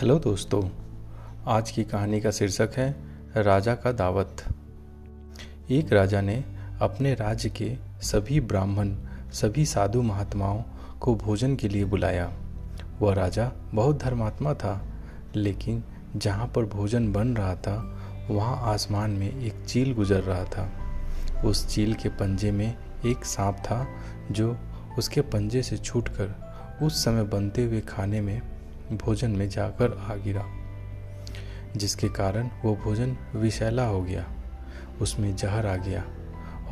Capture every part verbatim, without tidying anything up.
Hello दोस्तों, आज की कहानी का शीर्षक है राजा का दावत। एक राजा ने अपने राज्य के सभी ब्राह्मण, सभी साधु महात्माओं को भोजन के लिए बुलाया। वह राजा बहुत धर्मात्मा था, लेकिन जहाँ पर भोजन बन रहा था वहाँ आसमान में एक चील गुजर रहा था। उस चील के पंजे में एक सांप था, जो उसके पंजे से छूटकर उस समय बनते हुए खाने में भोजन में जाकर आ गिरा, जिसके कारण वो भोजन विषैला हो गया। उसमें जहर आ गया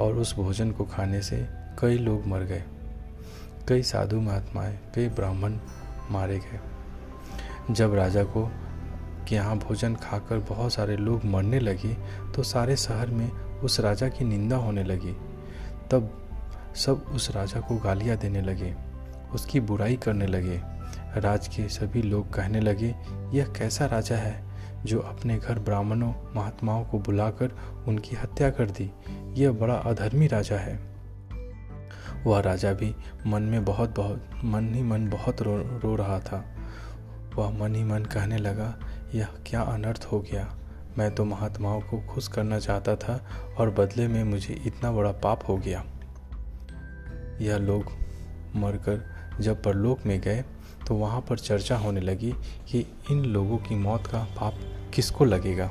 और उस भोजन को खाने से कई लोग मर गए। कई साधु महात्माएं, कई ब्राह्मण मारे गए। जब राजा को कि यहाँ भोजन खाकर बहुत सारे लोग मरने लगे, तो सारे शहर में उस राजा की निंदा होने लगी। तब सब उस राजा को गालियाँ देने लगे, उसकी बुराई करने लगे। राज के सभी लोग कहने लगे, यह कैसा राजा है जो अपने घर ब्राह्मणों, महात्माओं को बुलाकर उनकी हत्या कर दी। यह बड़ा अधर्मी राजा है। वह राजा भी मन में बहुत बहुत मन ही मन बहुत रो रो रहा था। वह मन ही मन कहने लगा, यह क्या अनर्थ हो गया। मैं तो महात्माओं को खुश करना चाहता था और बदले में मुझे इतना बड़ा पाप हो गया। यह लोग मरकर जब परलोक में गए, तो वहाँ पर चर्चा होने लगी कि इन लोगों की मौत का पाप किसको लगेगा।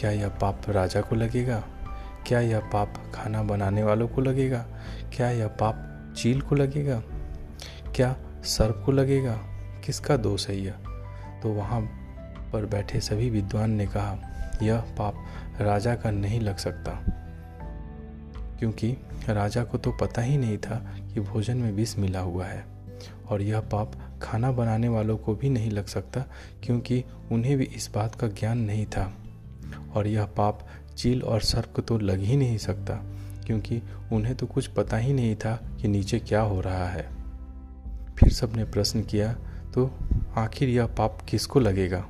क्या यह पाप राजा को लगेगा? क्या यह पाप खाना बनाने वालों को लगेगा? क्या यह पाप चील को लगेगा? क्या सर्प को लगेगा? किसका दोष है यह? तो वहाँ पर बैठे सभी विद्वान ने कहा, यह पाप राजा का नहीं लग सकता, क्योंकि राजा को तो पता ही नहीं था कि भोजन में विष मिला हुआ है। और यह पाप खाना बनाने वालों को भी नहीं लग सकता, क्योंकि उन्हें भी इस बात का ज्ञान नहीं था। और यह पाप चील और सर्प को तो लग ही नहीं सकता, क्योंकि उन्हें तो कुछ पता ही नहीं था कि नीचे क्या हो रहा है। फिर सबने प्रश्न किया, तो आखिर यह पाप किसको लगेगा,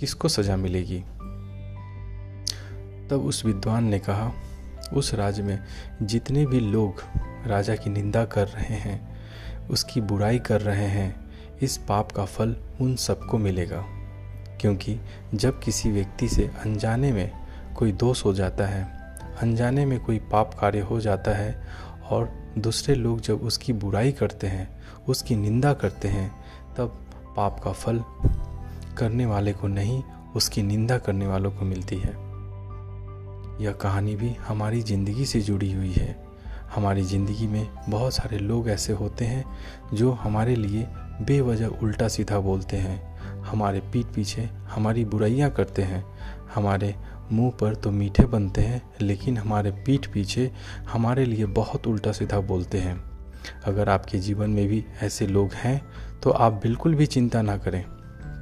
किसको सजा मिलेगी? तब उस विद्वान ने कहा, उस राज्य में जितने भी लोग राजा की निंदा कर रहे हैं, उसकी बुराई कर रहे हैं, इस पाप का फल उन सबको मिलेगा। क्योंकि जब किसी व्यक्ति से अनजाने में कोई दोष हो जाता है, अनजाने में कोई पाप कार्य हो जाता है, और दूसरे लोग जब उसकी बुराई करते हैं, उसकी निंदा करते हैं, तब पाप का फल करने वाले को नहीं, उसकी निंदा करने वालों को मिलती है। यह कहानी भी हमारी ज़िंदगी से जुड़ी हुई है। हमारी ज़िंदगी में बहुत सारे लोग ऐसे होते हैं जो हमारे लिए बेवजह उल्टा सीधा बोलते हैं, हमारे पीठ पीछे हमारी बुराइयां करते हैं। हमारे मुंह पर तो मीठे बनते हैं, लेकिन हमारे पीठ पीछे हमारे लिए बहुत उल्टा सीधा बोलते हैं। अगर आपके जीवन में भी ऐसे लोग हैं, तो आप बिल्कुल भी चिंता ना करें,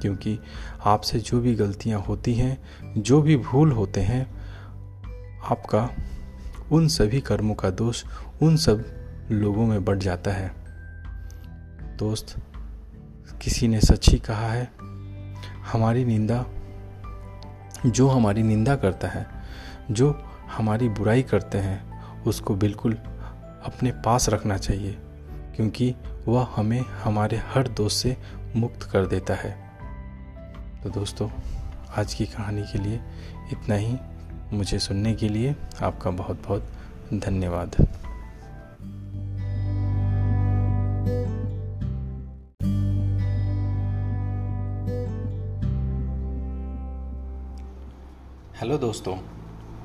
क्योंकि आपसे जो भी गलतियाँ होती हैं, जो भी भूल होते हैं, आपका उन सभी कर्मों का दोष उन सब लोगों में बढ़ जाता है। दोस्त, किसी ने सच ही कहा है, हमारी निंदा जो हमारी निंदा करता है, जो हमारी बुराई करते हैं, उसको बिल्कुल अपने पास रखना चाहिए, क्योंकि वह हमें हमारे हर दोष से मुक्त कर देता है। तो दोस्तों, आज की कहानी के लिए इतना ही। मुझे सुनने के लिए आपका बहुत बहुत धन्यवाद। हेलो दोस्तों,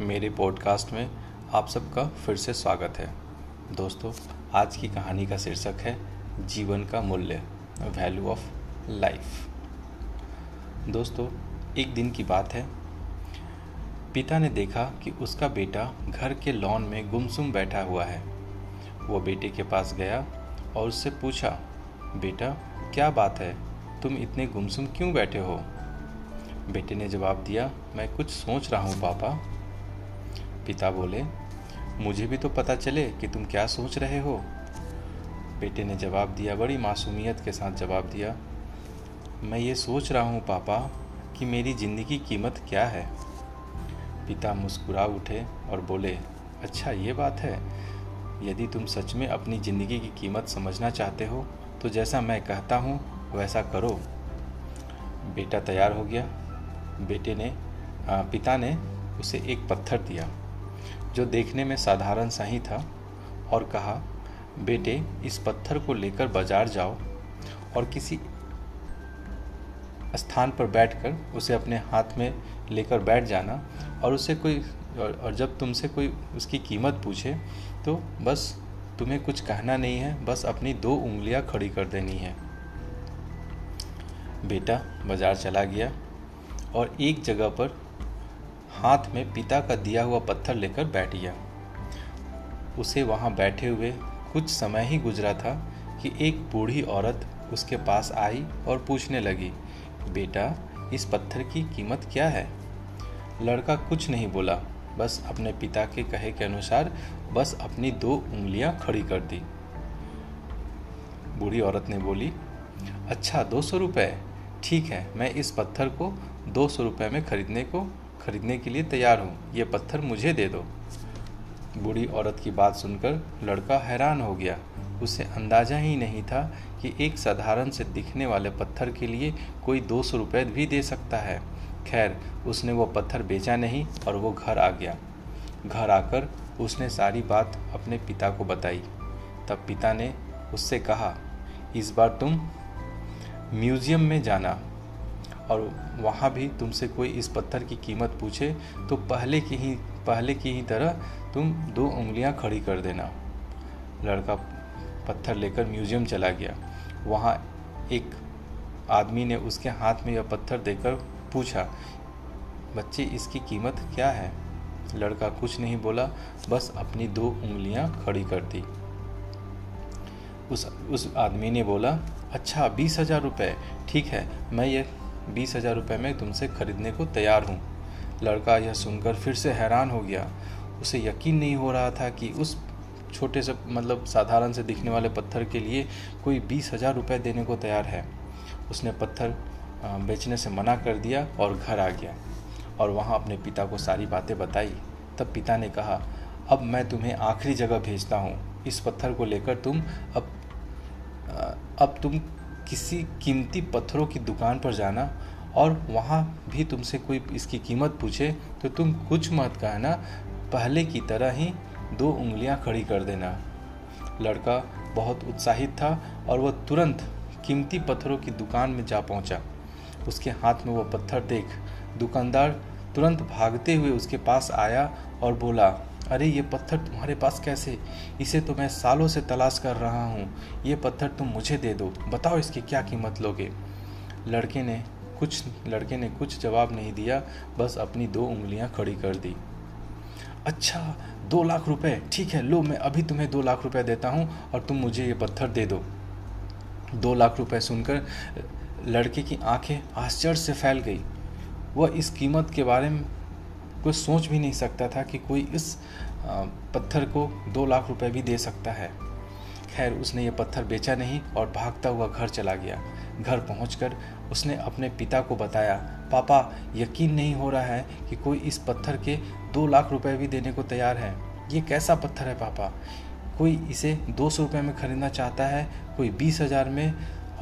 मेरे पॉडकास्ट में आप सबका फिर से स्वागत है। दोस्तों, आज की कहानी का शीर्षक है जीवन का मूल्य, वैल्यू ऑफ लाइफ। दोस्तों, एक दिन की बात है, पिता ने देखा कि उसका बेटा घर के लॉन में गुमसुम बैठा हुआ है। वो बेटे के पास गया और उससे पूछा, बेटा क्या बात है, तुम इतने गुमसुम क्यों बैठे हो? बेटे ने जवाब दिया, मैं कुछ सोच रहा हूँ पापा। पिता बोले, मुझे भी तो पता चले कि तुम क्या सोच रहे हो। बेटे ने जवाब दिया, बड़ी मासूमियत के साथ जवाब दिया, मैं ये सोच रहा हूँ पापा कि मेरी ज़िंदगी की कीमत क्या है। पिता मुस्कुरा उठे और बोले, अच्छा ये बात है, यदि तुम सच में अपनी ज़िंदगी की कीमत समझना चाहते हो, तो जैसा मैं कहता हूँ वैसा करो। बेटा तैयार हो गया। बेटे ने पिता ने उसे एक पत्थर दिया जो देखने में साधारण सा ही था और कहा, बेटे इस पत्थर को लेकर बाजार जाओ और किसी स्थान पर बैठकर उसे अपने हाथ में लेकर बैठ जाना और उसे कोई और जब तुमसे कोई उसकी कीमत पूछे तो बस तुम्हें कुछ कहना नहीं है, बस अपनी दो उंगलियां खड़ी कर देनी है। बेटा बाजार चला गया और एक जगह पर हाथ में पिता का दिया हुआ पत्थर लेकर बैठ गया। उसे वहाँ बैठे हुए कुछ समय ही गुजरा था कि एक बूढ़ी औरत उसके पास आई और पूछने लगी, बेटा इस पत्थर की कीमत क्या है? लड़का कुछ नहीं बोला, बस अपने पिता के कहे के अनुसार बस अपनी दो उंगलियां खड़ी कर दी। बूढ़ी औरत ने बोली, अच्छा दो सौ रुपये, ठीक है, मैं इस पत्थर को दो सौ रुपये में खरीदने को खरीदने के लिए तैयार हूँ, ये पत्थर मुझे दे दो। बूढ़ी औरत की बात सुनकर लड़का हैरान हो गया। उसे अंदाज़ा ही नहीं था कि एक साधारण से दिखने वाले पत्थर के लिए कोई दो सौ रुपये भी दे सकता है। खैर, उसने वो पत्थर बेचा नहीं और वो घर आ गया। घर आकर उसने सारी बात अपने पिता को बताई। तब पिता ने उससे कहा, इस बार तुम म्यूज़ियम में जाना और वहाँ भी तुमसे कोई इस पत्थर की कीमत पूछे तो पहले की ही पहले की ही तरह तुम दो उंगलियां खड़ी कर देना। लड़का पत्थर लेकर म्यूज़ियम चला गया। वहाँ एक आदमी ने उसके हाथ में यह पत्थर देकर पूछा, बच्चे इसकी कीमत क्या है? लड़का कुछ नहीं बोला, बस अपनी दो उंगलियां खड़ी कर दी। उस उस आदमी ने बोला, अच्छा बीस हज़ार रुपये, ठीक है, मैं ये बीस हज़ार रुपये में तुमसे खरीदने को तैयार हूँ। लड़का यह सुनकर फिर से हैरान हो गया। उसे यकीन नहीं हो रहा था कि उस छोटे से मतलब साधारण से दिखने वाले पत्थर के लिए कोई बीस हज़ार रुपये देने को तैयार है। उसने पत्थर बेचने से मना कर दिया और घर आ गया और वहाँ अपने पिता को सारी बातें बताई। तब पिता ने कहा, अब मैं तुम्हें आखिरी जगह भेजता हूँ, इस पत्थर को लेकर तुम अब अब तुम किसी कीमती पत्थरों की दुकान पर जाना और वहाँ भी तुमसे कोई इसकी कीमत पूछे तो तुम कुछ मत कहना, पहले की तरह ही दो उंगलियां खड़ी कर देना। लड़का बहुत उत्साहित था और वह तुरंत कीमती पत्थरों की दुकान में जा पहुंचा। उसके हाथ में वह पत्थर देख दुकानदार तुरंत भागते हुए उसके पास आया और बोला, अरे ये पत्थर तुम्हारे पास कैसे? इसे तो मैं सालों से तलाश कर रहा हूँ, ये पत्थर तुम मुझे दे दो, बताओ इसकी क्या कीमत लोगे? लड़के ने कुछ लड़के ने कुछ जवाब नहीं दिया, बस अपनी दो उंगलियां खड़ी कर दी। अच्छा दो लाख रुपए, ठीक है, लो मैं अभी तुम्हें दो लाख रुपए देता हूँ और तुम मुझे ये पत्थर दे दो। दो लाख रुपए सुनकर लड़के की आंखें आश्चर्य से फैल गई। वह इस कीमत के बारे में कुछ सोच भी नहीं सकता था कि कोई इस पत्थर को दो लाख रुपए भी दे सकता है। खैर, उसने ये पत्थर बेचा नहीं और भागता हुआ घर चला गया। घर पहुंचकर उसने अपने पिता को बताया, पापा यकीन नहीं हो रहा है कि कोई इस पत्थर के दो लाख रुपए भी देने को तैयार है। ये कैसा पत्थर है पापा? कोई इसे दो सौ रुपये में खरीदना चाहता है, कोई बीस हज़ार में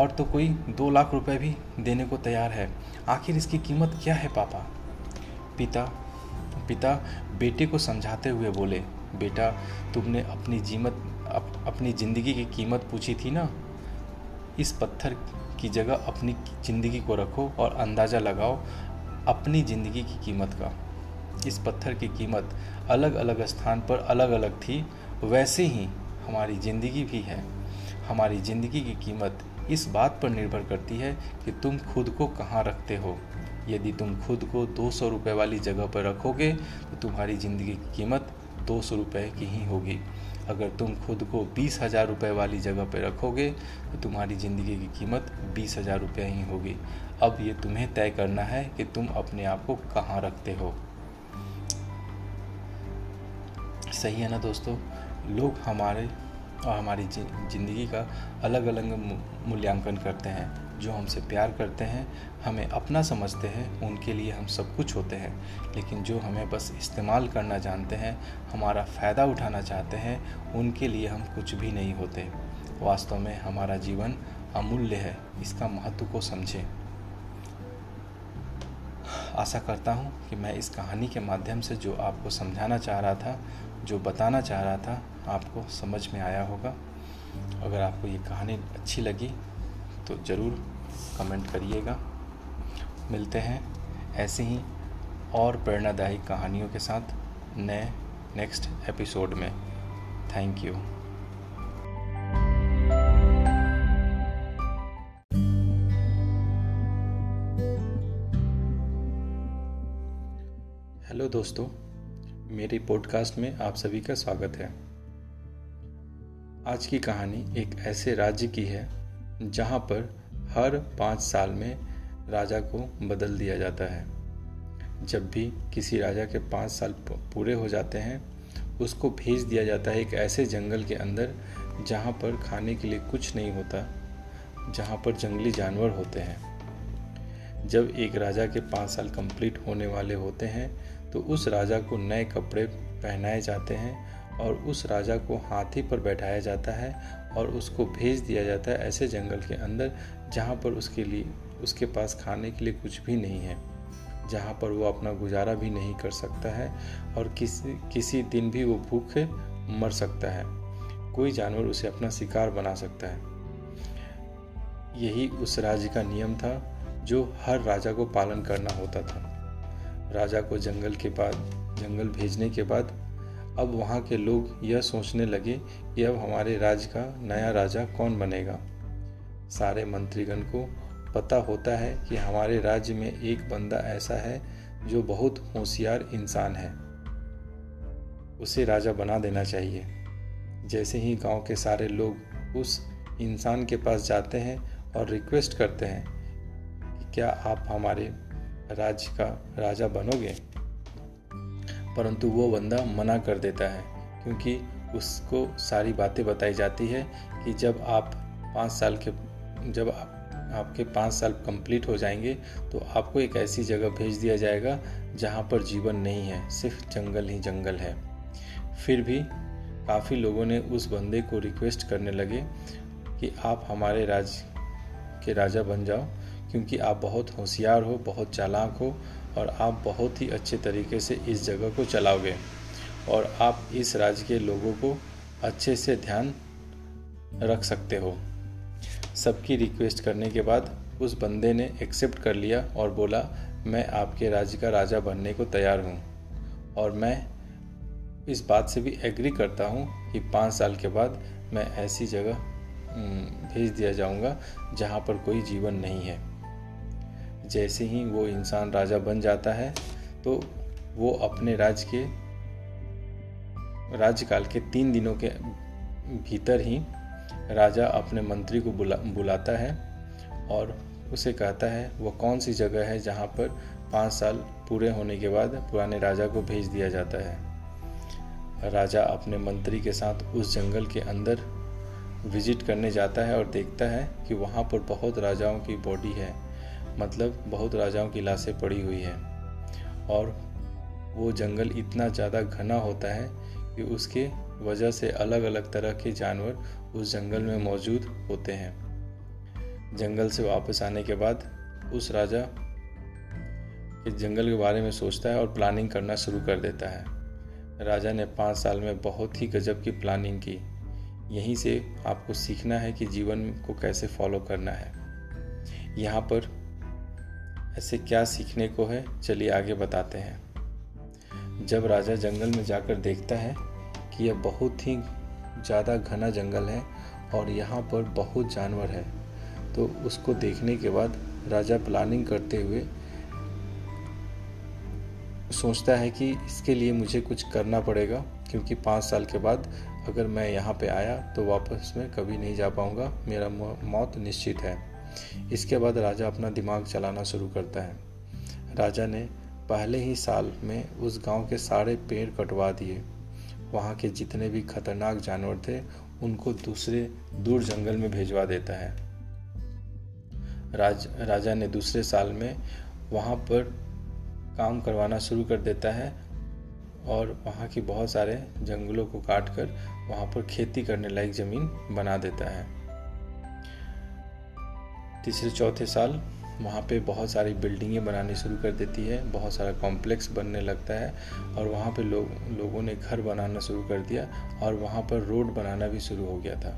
और तो कोई दो लाख रुपए भी देने को तैयार है। आखिर इसकी कीमत क्या है पापा? पिता पिता बेटे को समझाते हुए बोले, बेटा तुमने अपनी जीमत अप, अपनी ज़िंदगी की कीमत पूछी थी ना, इस पत्थर की जगह अपनी ज़िंदगी को रखो और अंदाज़ा लगाओ अपनी ज़िंदगी की कीमत का। इस पत्थर की कीमत अलग अलग स्थान पर अलग अलग थी, वैसे ही हमारी ज़िंदगी भी है। हमारी ज़िंदगी की कीमत इस बात पर निर्भर करती है कि तुम खुद को कहाँ रखते हो। यदि तुम खुद को दो सौ रुपये वाली जगह पर रखोगे तो तुम्हारी ज़िंदगी की कीमत दो सौ रुपये की ही होगी। अगर तुम खुद को बीस हज़ार रुपये वाली जगह पर रखोगे तो तुम्हारी ज़िंदगी की कीमत बीस हज़ार रुपये ही होगी। अब ये तुम्हें तय करना है कि तुम अपने आप को कहाँ रखते हो। सही है ना दोस्तों? लोग हमारे और हमारी ज़िंदगी का अलग अलग मूल्यांकन करते हैं। जो हमसे प्यार करते हैं, हमें अपना समझते हैं, उनके लिए हम सब कुछ होते हैं, लेकिन जो हमें बस इस्तेमाल करना जानते हैं, हमारा फ़ायदा उठाना चाहते हैं, उनके लिए हम कुछ भी नहीं होते। वास्तव में हमारा जीवन अमूल्य है, इसका महत्व को समझें। आशा करता हूँ कि मैं इस कहानी के माध्यम से जो आपको समझाना चाह रहा था, जो बताना चाह रहा था, आपको समझ में आया होगा। अगर आपको ये कहानी अच्छी लगी तो ज़रूर कमेंट करिएगा। मिलते हैं ऐसी ही और प्रेरणादायी कहानियों के साथ नए नेक्स्ट एपिसोड में। Thank you. हेलो दोस्तों, मेरी पॉडकास्ट में आप सभी का स्वागत है। आज की कहानी एक ऐसे राज्य की है जहाँ पर हर पाँच साल में राजा को बदल दिया जाता है। जब भी किसी राजा के पाँच साल पूरे हो जाते हैं, उसको भेज दिया जाता है एक ऐसे जंगल के अंदर जहाँ पर खाने के लिए कुछ नहीं होता, जहाँ पर जंगली जानवर होते हैं। जब एक राजा के पाँच साल कंप्लीट होने वाले होते हैं तो उस राजा को नए कपड़े पहनाए जाते हैं और उस राजा को हाथी पर बैठाया जाता है और उसको भेज दिया जाता है ऐसे जंगल के अंदर जहाँ पर उसके लिए उसके पास खाने के लिए कुछ भी नहीं है, जहाँ पर वो अपना गुजारा भी नहीं कर सकता है और किसी किसी दिन भी वो भूखे मर सकता है। कोई जानवर उसे अपना शिकार बना सकता है। यही उस राज्य का नियम था जो हर राजा को पालन करना होता था। राजा को जंगल के बाद जंगल भेजने के बाद अब वहाँ के लोग यह सोचने लगे कि अब हमारे राज्य का नया राजा कौन बनेगा। सारे मंत्रीगण को पता होता है कि हमारे राज्य में एक बंदा ऐसा है जो बहुत होशियार इंसान है, उसे राजा बना देना चाहिए। जैसे ही गांव के सारे लोग उस इंसान के पास जाते हैं और रिक्वेस्ट करते हैं कि क्या आप हमारे राज्य का राजा बनोगे, परंतु वो बंदा मना कर देता है क्योंकि उसको सारी बातें बताई जाती है कि जब आप पाँच साल के जब आप आपके पाँच साल कंप्लीट हो जाएंगे तो आपको एक ऐसी जगह भेज दिया जाएगा जहाँ पर जीवन नहीं है, सिर्फ जंगल ही जंगल है। फिर भी काफ़ी लोगों ने उस बंदे को रिक्वेस्ट करने लगे कि आप हमारे राज्य के राजा बन जाओ क्योंकि आप बहुत होशियार हो, बहुत चालाक हो और आप बहुत ही अच्छे तरीके से इस जगह को चलाओगे और आप इस राज्य के लोगों को अच्छे से ध्यान रख सकते हो। सबकी रिक्वेस्ट करने के बाद उस बंदे ने एक्सेप्ट कर लिया और बोला, मैं आपके राज्य का राजा बनने को तैयार हूँ और मैं इस बात से भी एग्री करता हूँ कि पाँच साल के बाद मैं ऐसी जगह भेज दिया जाऊँगा जहाँ पर कोई जीवन नहीं है। जैसे ही वो इंसान राजा बन जाता है तो वो अपने राज्य के राज्यकाल के तीन दिनों के भीतर ही राजा अपने मंत्री को बुला बुलाता है और उसे कहता है वह कौन सी जगह है जहाँ पर पाँच साल पूरे होने के बाद पुराने राजा को भेज दिया जाता है। राजा अपने मंत्री के साथ उस जंगल के अंदर विजिट करने जाता है और देखता है कि वहाँ पर बहुत राजाओं की बॉडी है, मतलब बहुत राजाओं की लाशें पड़ी हुई है और वो जंगल इतना ज़्यादा घना होता है कि उसके वजह से अलग अलग तरह के जानवर उस जंगल में मौजूद होते हैं। जंगल से वापस आने के बाद उस राजा इस जंगल के बारे में सोचता है और प्लानिंग करना शुरू कर देता है। राजा ने पाँच साल में बहुत ही गजब की प्लानिंग की। यहीं से आपको सीखना है कि जीवन को कैसे फॉलो करना है। यहाँ पर ऐसे क्या सीखने को है, चलिए आगे बताते हैं। जब राजा जंगल में जाकर देखता है कि यह बहुत ही ज़्यादा घना जंगल है और यहाँ पर बहुत जानवर है, तो उसको देखने के बाद राजा प्लानिंग करते हुए सोचता है कि इसके लिए मुझे कुछ करना पड़ेगा क्योंकि पाँच साल के बाद अगर मैं यहाँ पे आया तो वापस मैं कभी नहीं जा पाऊँगा, मेरा मौत निश्चित है। इसके बाद राजा अपना दिमाग चलाना शुरू करता है। राजा ने पहले ही साल में उस गांव के सारे पेड़ कटवा दिए। वहाँ के जितने भी खतरनाक जानवर थे उनको दूसरे दूर जंगल में भेजवा देता है। राज, राजा ने दूसरे साल में वहाँ पर काम करवाना शुरू कर देता है और वहाँ की बहुत सारे जंगलों को काट कर वहाँ पर खेती करने लायक ज़मीन बना देता है। तीसरे चौथे साल वहाँ पे बहुत सारी बिल्डिंगें बनानी शुरू कर देती है, बहुत सारा कॉम्प्लेक्स बनने लगता है और वहाँ पे लोग लोगों ने घर बनाना शुरू कर दिया और वहाँ पर रोड बनाना भी शुरू हो गया था।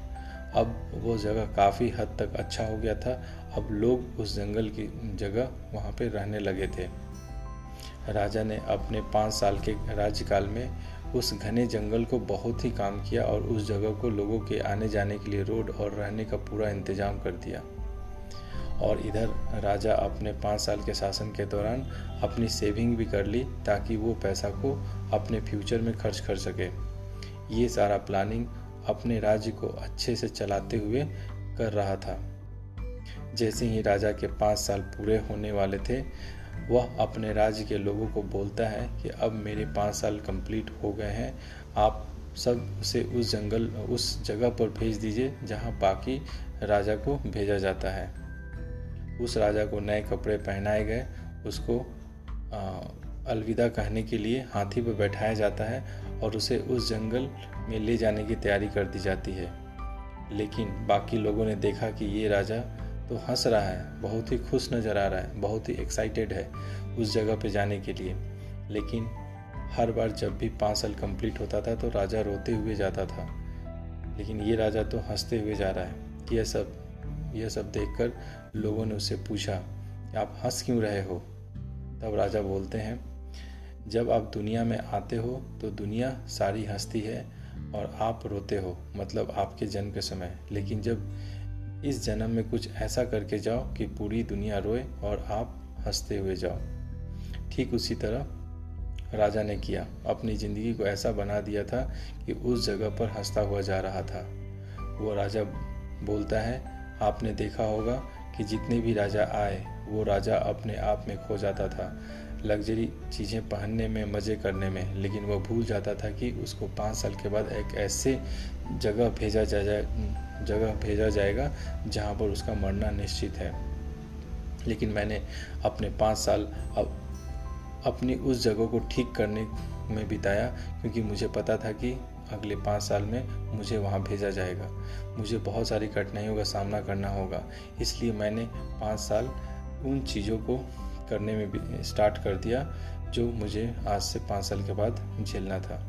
अब वो जगह काफ़ी हद तक अच्छा हो गया था। अब लोग उस जंगल की जगह वहाँ पे रहने लगे थे। राजा ने अपने पाँच साल के राज्यकाल में उस घने जंगल को बहुत ही काम किया और उस जगह को लोगों के आने जाने के लिए रोड और रहने का पूरा इंतजाम कर दिया। और इधर राजा अपने पाँच साल के शासन के दौरान अपनी सेविंग भी कर ली ताकि वो पैसा को अपने फ्यूचर में खर्च कर सके। ये सारा प्लानिंग अपने राज्य को अच्छे से चलाते हुए कर रहा था। जैसे ही राजा के पाँच साल पूरे होने वाले थे, वह अपने राज्य के लोगों को बोलता है कि अब मेरे पाँच साल कंप्लीट हो गए हैं, आप सब उसे उस जंगल उस जगह पर भेज दीजिए जहां बाकी राजा को भेजा जाता है। उस राजा को नए कपड़े पहनाए गए, उसको आ, अलविदा कहने के लिए हाथी पर बैठाया जाता है और उसे उस जंगल में ले जाने की तैयारी कर दी जाती है। लेकिन बाकी लोगों ने देखा कि ये राजा तो हंस रहा है, बहुत ही खुश नज़र आ रहा है, बहुत ही एक्साइटेड है उस जगह पे जाने के लिए। लेकिन हर बार जब भी पाँच साल कंप्लीट होता था तो राजा रोते हुए जाता था, लेकिन ये राजा तो हंसते हुए जा रहा है। यह सब यह सब देखकर लोगों ने उससे पूछा, आप हंस क्यों रहे हो? तब राजा बोलते हैं, जब आप दुनिया में आते हो तो दुनिया सारी हंसती है और आप रोते हो, मतलब आपके जन्म के समय। लेकिन जब इस जन्म में कुछ ऐसा करके जाओ कि पूरी दुनिया रोए और आप हंसते हुए जाओ। ठीक उसी तरह राजा ने किया, अपनी ज़िंदगी को ऐसा बना दिया था कि उस जगह पर हंसता हुआ जा रहा था। वो राजा बोलता है, आपने देखा होगा कि जितने भी राजा आए वो राजा अपने आप में खो जाता था, लग्जरी चीज़ें पहनने में, मज़े करने में, लेकिन वह भूल जाता था कि उसको पाँच साल के बाद एक ऐसे जगह भेजा जा जगह भेजा जाएगा जहाँ पर उसका मरना निश्चित है। लेकिन मैंने अपने पाँच साल अब अपनी उस जगह को ठीक करने में बिताया, क्योंकि मुझे पता था कि अगले पाँच साल में मुझे वहाँ भेजा जाएगा, मुझे बहुत सारी कठिनाइयों का सामना करना होगा। इसलिए मैंने पाँच साल उन चीज़ों को करने में भी स्टार्ट कर दिया जो मुझे आज से पाँच साल के बाद झेलना था।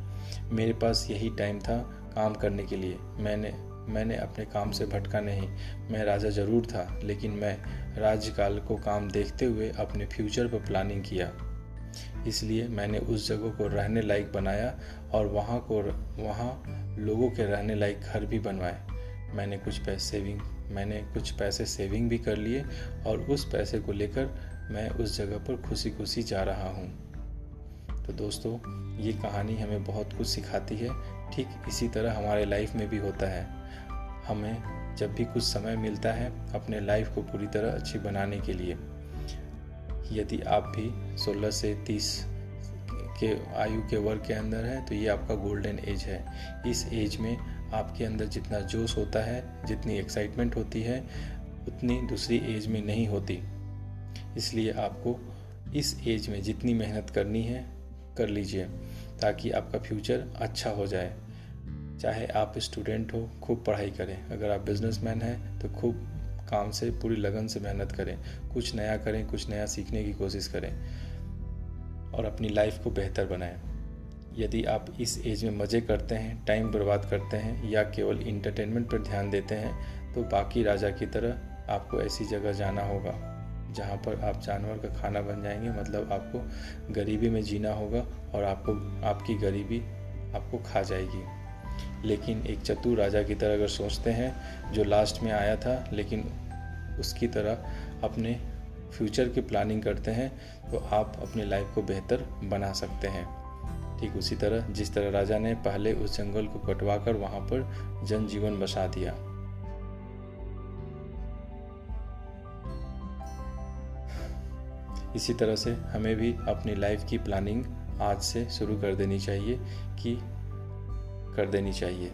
मेरे पास यही टाइम था काम करने के लिए। मैंने मैंने अपने काम से भटका नहीं। मैं राजा ज़रूर था, लेकिन मैं राज्यकाल को काम देखते हुए अपने फ्यूचर पर प्लानिंग किया। इसलिए मैंने उस जगह को रहने लायक बनाया और वहाँ को वहाँ लोगों के रहने लायक घर भी बनवाए। मैंने कुछ पैसे सेविंग मैंने कुछ पैसे सेविंग भी कर लिए और उस पैसे को लेकर मैं उस जगह पर खुशी खुशी जा रहा हूँ। तो दोस्तों, ये कहानी हमें बहुत कुछ सिखाती है। ठीक इसी तरह हमारे लाइफ में भी होता है। हमें जब भी कुछ समय मिलता है अपने लाइफ को पूरी तरह अच्छी बनाने के लिए, यदि आप भी सोलह से तीस के आयु के वर्ग के अंदर हैं तो ये आपका गोल्डन एज है। इस एज में आपके अंदर जितना जोश होता है, जितनी एक्साइटमेंट होती है, उतनी दूसरी एज में नहीं होती। इसलिए आपको इस एज में जितनी मेहनत करनी है कर लीजिए ताकि आपका फ्यूचर अच्छा हो जाए। चाहे आप स्टूडेंट हो, खूब पढ़ाई करें। अगर आप बिजनेसमैन हैं तो खूब काम से, पूरी लगन से मेहनत करें, कुछ नया करें, कुछ नया सीखने की कोशिश करें और अपनी लाइफ को बेहतर बनाएं। यदि आप इस एज में मज़े करते हैं, टाइम बर्बाद करते हैं या केवल इंटरटेनमेंट पर ध्यान देते हैं तो बाकी राजा की तरह आपको ऐसी जगह जाना होगा जहाँ पर आप जानवर का खाना बन जाएंगे, मतलब आपको गरीबी में जीना होगा और आपको आपकी गरीबी आपको खा जाएगी। लेकिन एक चतुर राजा की तरह अगर सोचते हैं जो लास्ट में आया था, लेकिन उसकी तरह अपने फ्यूचर की प्लानिंग करते हैं तो आप अपनी लाइफ को बेहतर बना सकते हैं। ठीक उसी तरह जिस तरह राजा ने पहले उस जंगल को कटवा कर वहाँ पर जनजीवन बसा दिया। इसी तरह से हमें भी अपनी लाइफ की प्लानिंग आज से शुरू कर देनी चाहिए कि कर देनी चाहिए।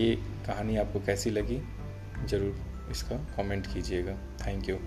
ये कहानी आपको कैसी लगी ज़रूर इसका कमेंट कीजिएगा। Thank you.